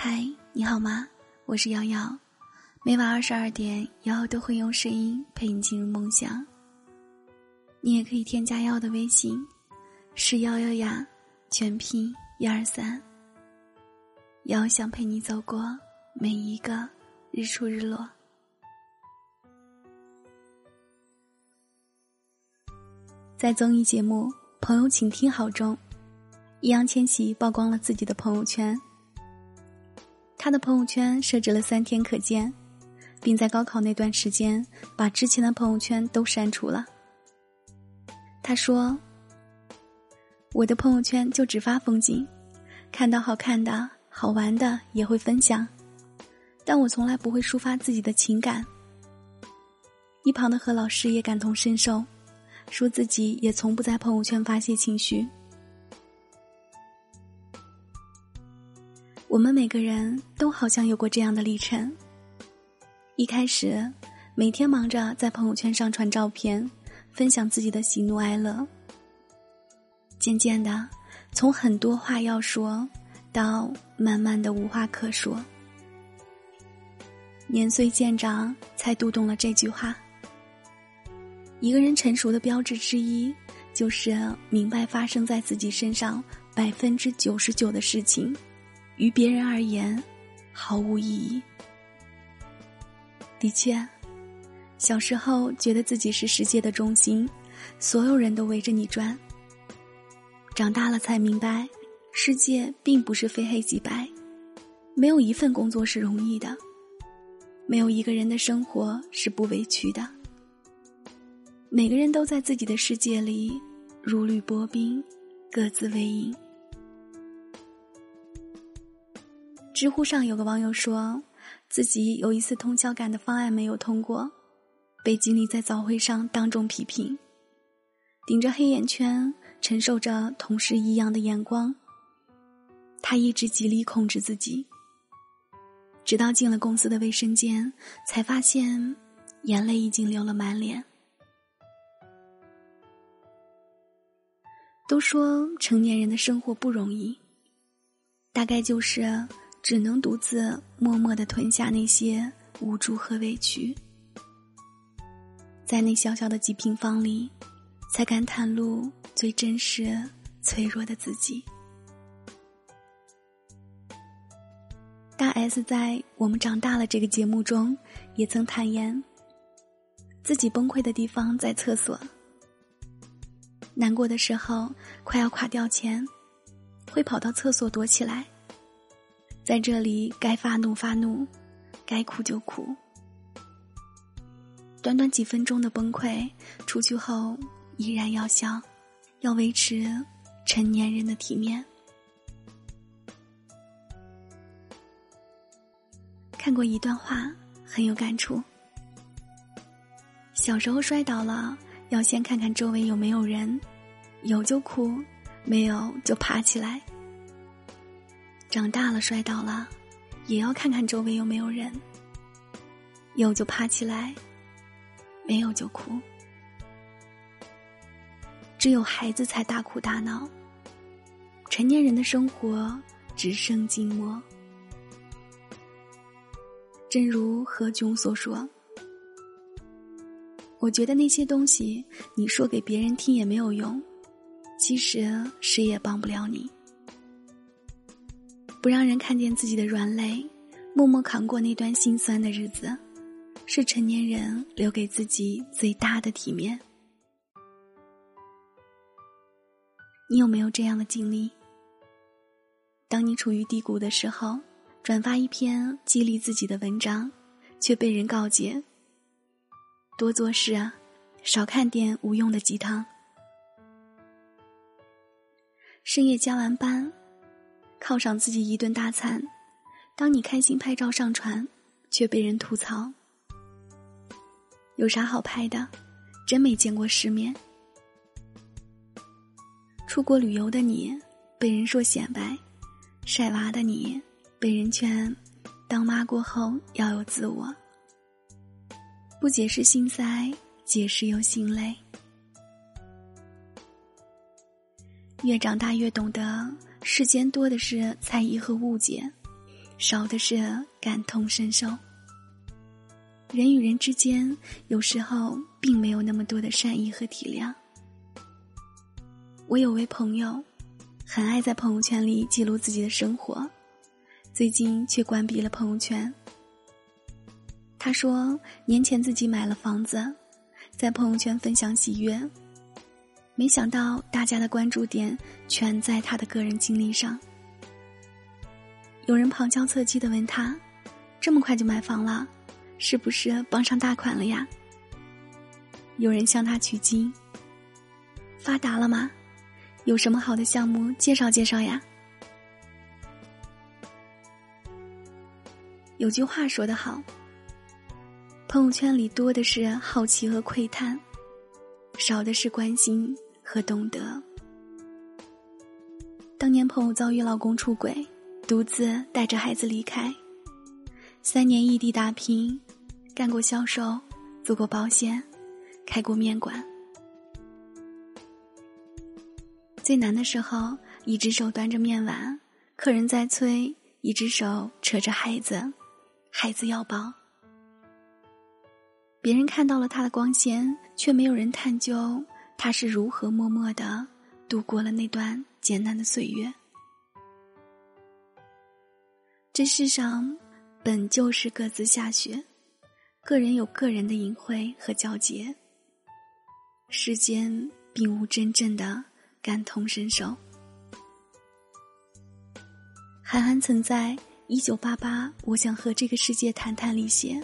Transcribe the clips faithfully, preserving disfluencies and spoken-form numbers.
嗨，你好吗？我是瑶瑶，每晚二十二点，瑶瑶都会用声音陪你进入梦想。你也可以添加瑶瑶的微信，是瑶瑶呀，全拼一二三。瑶瑶想陪你走过每一个日出日落。在综艺节目《朋友请听好》中，易烊千玺曝光了自己的朋友圈。他的朋友圈设置了三天可见，并在高考那段时间把之前的朋友圈都删除了。他说：“我的朋友圈就只发风景，看到好看的、好玩的也会分享，但我从来不会抒发自己的情感。”一旁的何老师也感同身受，说自己也从不在朋友圈发泄情绪。我们每个人都好像有过这样的历程，一开始每天忙着在朋友圈上传照片，分享自己的喜怒哀乐，渐渐的从很多话要说到慢慢的无话可说。年岁渐长，才读懂了这句话，一个人成熟的标志之一，就是明白发生在自己身上百分之九十九的事情于别人而言毫无意义。的确，小时候觉得自己是世界的中心，所有人都围着你转。长大了才明白，世界并不是非黑即白，没有一份工作是容易的，没有一个人的生活是不委屈的，每个人都在自己的世界里如履薄冰，各自为营。知乎上有个网友说，自己有一次通宵赶的方案没有通过，被经理在早会上当众批评，顶着黑眼圈承受着同事异样的眼光，他一直极力控制自己，直到进了公司的卫生间，才发现眼泪已经流了满脸。都说成年人的生活不容易，大概就是只能独自默默地吞下那些无助和委屈，在那小小的几平方里，才敢袒露最真实脆弱的自己。大 S 在《我们长大了》这个节目中也曾坦言，自己崩溃的地方在厕所，难过的时候快要垮掉前，会跑到厕所躲起来，在这里该发怒发怒，该哭就哭。短短几分钟的崩溃，出去后依然要笑，要维持成年人的体面。看过一段话很有感触，小时候摔倒了，要先看看周围有没有人，有就哭，没有就爬起来。长大了摔倒了，也要看看周围有没有人，有就爬起来，没有就哭。只有孩子才大哭大闹，成年人的生活只剩静默。正如何炅所说，我觉得那些东西你说给别人听也没有用，其实谁也帮不了你。不让人看见自己的软肋，默默扛过那段心酸的日子，是成年人留给自己最大的体面。你有没有这样的经历？当你处于低谷的时候，转发一篇激励自己的文章，却被人告诫：多做事啊，少看点无用的鸡汤。深夜加完班，犒赏自己一顿大餐，当你开心拍照上传，却被人吐槽：有啥好拍的，真没见过世面。出国旅游的你被人说显摆，晒娃的你被人劝当妈过后要有自我。不解释心塞，解释又心累。越长大越懂得，世间多的是猜疑和误解，少的是感同身受。人与人之间有时候并没有那么多的善意和体谅。我有位朋友很爱在朋友圈里记录自己的生活，最近却关闭了朋友圈。他说年前自己买了房子，在朋友圈分享喜悦，没想到大家的关注点全在他的个人经历上。有人旁敲侧击地问他，这么快就买房了，是不是傍上大款了呀？有人向他取经，发达了吗？有什么好的项目介绍介绍呀？有句话说得好，朋友圈里多的是好奇和窥探，少的是关心和懂得。当年朋友遭遇老公出轨，独自带着孩子离开，三年异地打拼，干过销售，做过保险，开过面馆。最难的时候，一只手端着面碗，客人在催，一只手扯着孩子，孩子要抱。别人看到了他的光鲜，却没有人探究他是如何默默地度过了那段艰难的岁月。这世上本就是各自下雪，个人有个人的隐晦和皎洁，世间并无真正的感同身受。韩寒曾在《一九八八我想和这个世界谈谈》里写，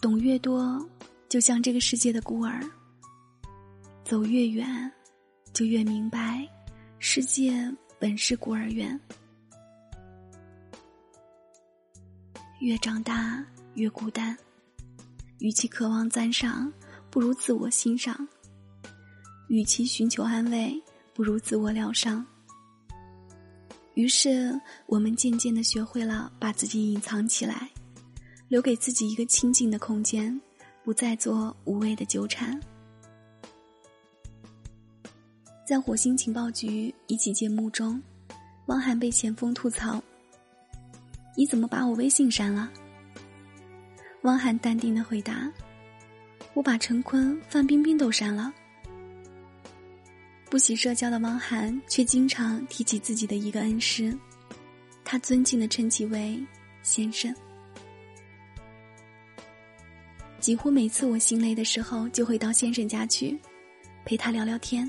懂越多，就像这个世界的孤儿；走越远，就越明白，世界本是孤儿院。越长大越孤单，与其渴望赞赏，不如自我欣赏；与其寻求安慰，不如自我疗伤。于是，我们渐渐地学会了把自己隐藏起来，留给自己一个清静的空间，不再做无谓的纠缠。在《火星情报局》一期节目中，汪涵被前锋吐槽，你怎么把我微信删了？汪涵淡定地回答，我把陈坤、范冰冰都删了。不喜社交的汪涵却经常提起自己的一个恩师，他尊敬地称其为先生。几乎每次我心累的时候，就会到先生家去陪他聊聊天。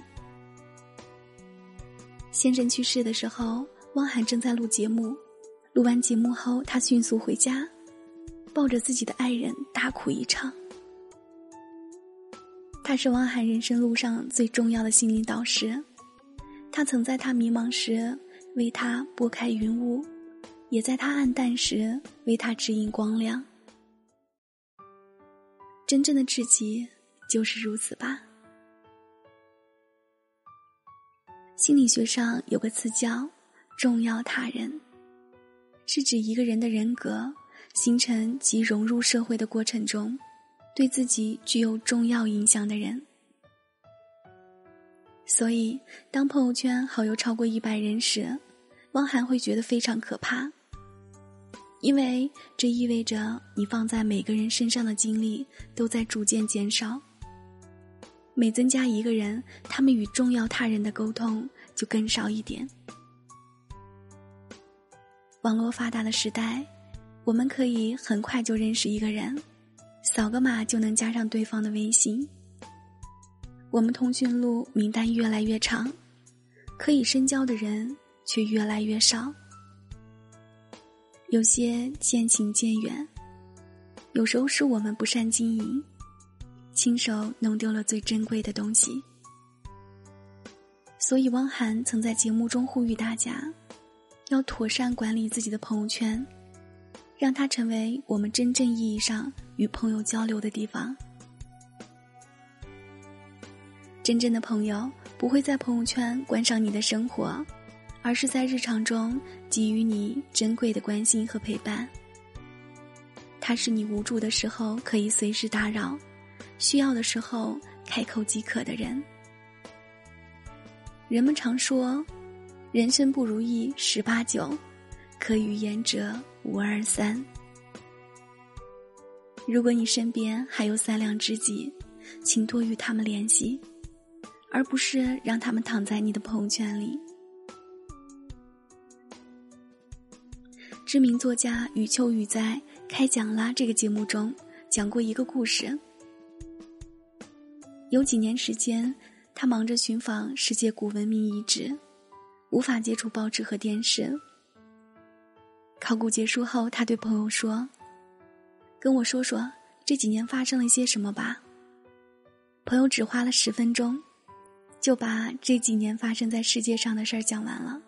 先生去世的时候，汪涵正在录节目，录完节目后，他迅速回家，抱着自己的爱人大哭一场。他是汪涵人生路上最重要的心灵导师，他曾在他迷茫时为他拨开云雾，也在他暗淡时为他指引光亮。真正的知己就是如此吧。心理学上有个词叫重要他人，是指一个人的人格形成及融入社会的过程中，对自己具有重要影响的人。所以，当朋友圈好友超过一百人时，汪涵会觉得非常可怕，因为这意味着你放在每个人身上的精力都在逐渐减少。每增加一个人，他们与重要他人的沟通就更少一点。网络发达的时代，我们可以很快就认识一个人，扫个码就能加上对方的微信。我们通讯录名单越来越长，可以深交的人却越来越少。有些渐行渐远，有时候是我们不善经营，亲手弄丢了最珍贵的东西。所以汪涵曾在节目中呼吁大家要妥善管理自己的朋友圈，让它成为我们真正意义上与朋友交流的地方。真正的朋友不会在朋友圈观赏你的生活，而是在日常中给予你珍贵的关心和陪伴。他是你无助的时候可以随时打扰，需要的时候开口即可的人。人们常说人生不如意十八九，可语言者五二三。如果你身边还有三两知己，请多与他们联系，而不是让他们躺在你的朋友圈里。知名作家余秋雨在《开讲啦》这个节目中讲过一个故事。有几年时间，他忙着寻访世界古文明遗址，无法接触报纸和电视。考古结束后，他对朋友说：“跟我说说这几年发生了些什么吧。”朋友只花了十分钟，就把这几年发生在世界上的事儿讲完了，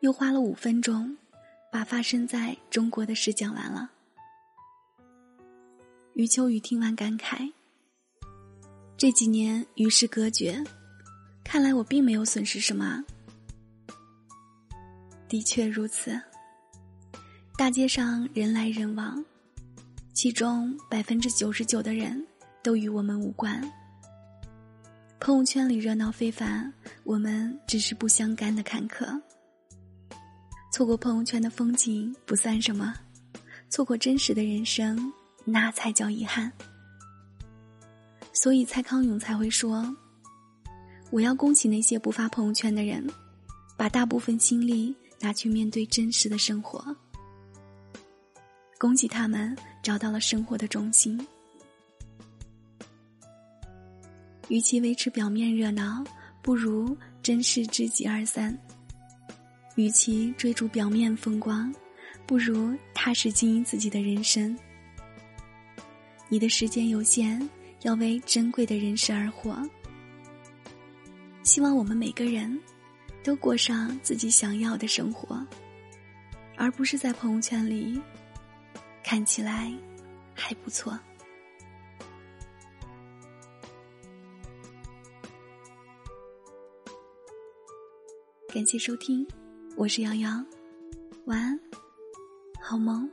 又花了五分钟，把发生在中国的事讲完了。余秋雨听完感慨：“这几年与世隔绝，看来我并没有损失什么。”的确如此，大街上人来人往，其中 百分之九十九 的人都与我们无关。朋友圈里热闹非凡，我们只是不相干的看客。错过朋友圈的风景不算什么，错过真实的人生，那才叫遗憾。所以蔡康永才会说：“我要恭喜那些不发朋友圈的人，把大部分心力拿去面对真实的生活。恭喜他们找到了生活的重心。”与其维持表面热闹，不如珍视知己二三；与其追逐表面风光，不如踏实经营自己的人生。你的时间有限，要为珍贵的人生而活。希望我们每个人都过上自己想要的生活，而不是在朋友圈里看起来还不错。感谢收听，我是瑶瑶，晚安，好梦。